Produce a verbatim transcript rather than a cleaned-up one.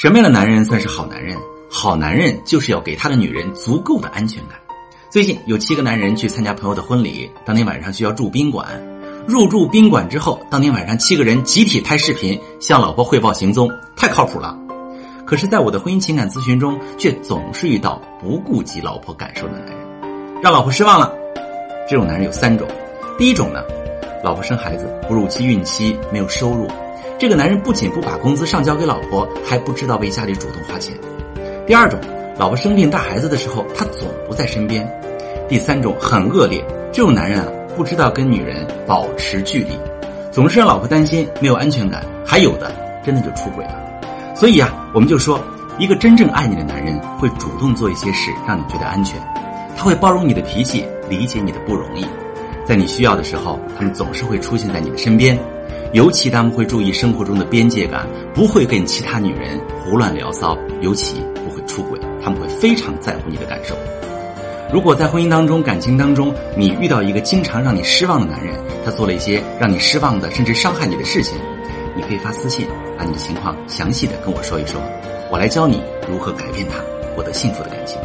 什么样的男人算是好男人？好男人就是要给他的女人足够的安全感。最近有七个男人去参加朋友的婚礼，当天晚上需要住宾馆。入住宾馆之后，当天晚上七个人集体拍视频向老婆汇报行踪，太靠谱了。可是在我的婚姻情感咨询中，却总是遇到不顾及老婆感受的男人，让老婆失望了。这种男人有三种。第一种呢，老婆生孩子哺乳期、孕期，没有收入，这个男人不仅不把工资上交给老婆，还不知道为家里主动花钱。第二种，老婆生病带孩子的时候，他总不在身边。第三种很恶劣，这种男人啊，不知道跟女人保持距离，总是让老婆担心，没有安全感，还有的真的就出轨了。所以啊，我们就说，一个真正爱你的男人会主动做一些事让你觉得安全，他会包容你的脾气，理解你的不容易，在你需要的时候，他们总是会出现在你的身边。尤其他们会注意生活中的边界感，不会跟其他女人胡乱聊骚，尤其不会出轨，他们会非常在乎你的感受。如果在婚姻当中、感情当中，你遇到一个经常让你失望的男人，他做了一些让你失望的甚至伤害你的事情，你可以发私信，把你的情况详细的跟我说一说，我来教你如何改变他，获得幸福的感情。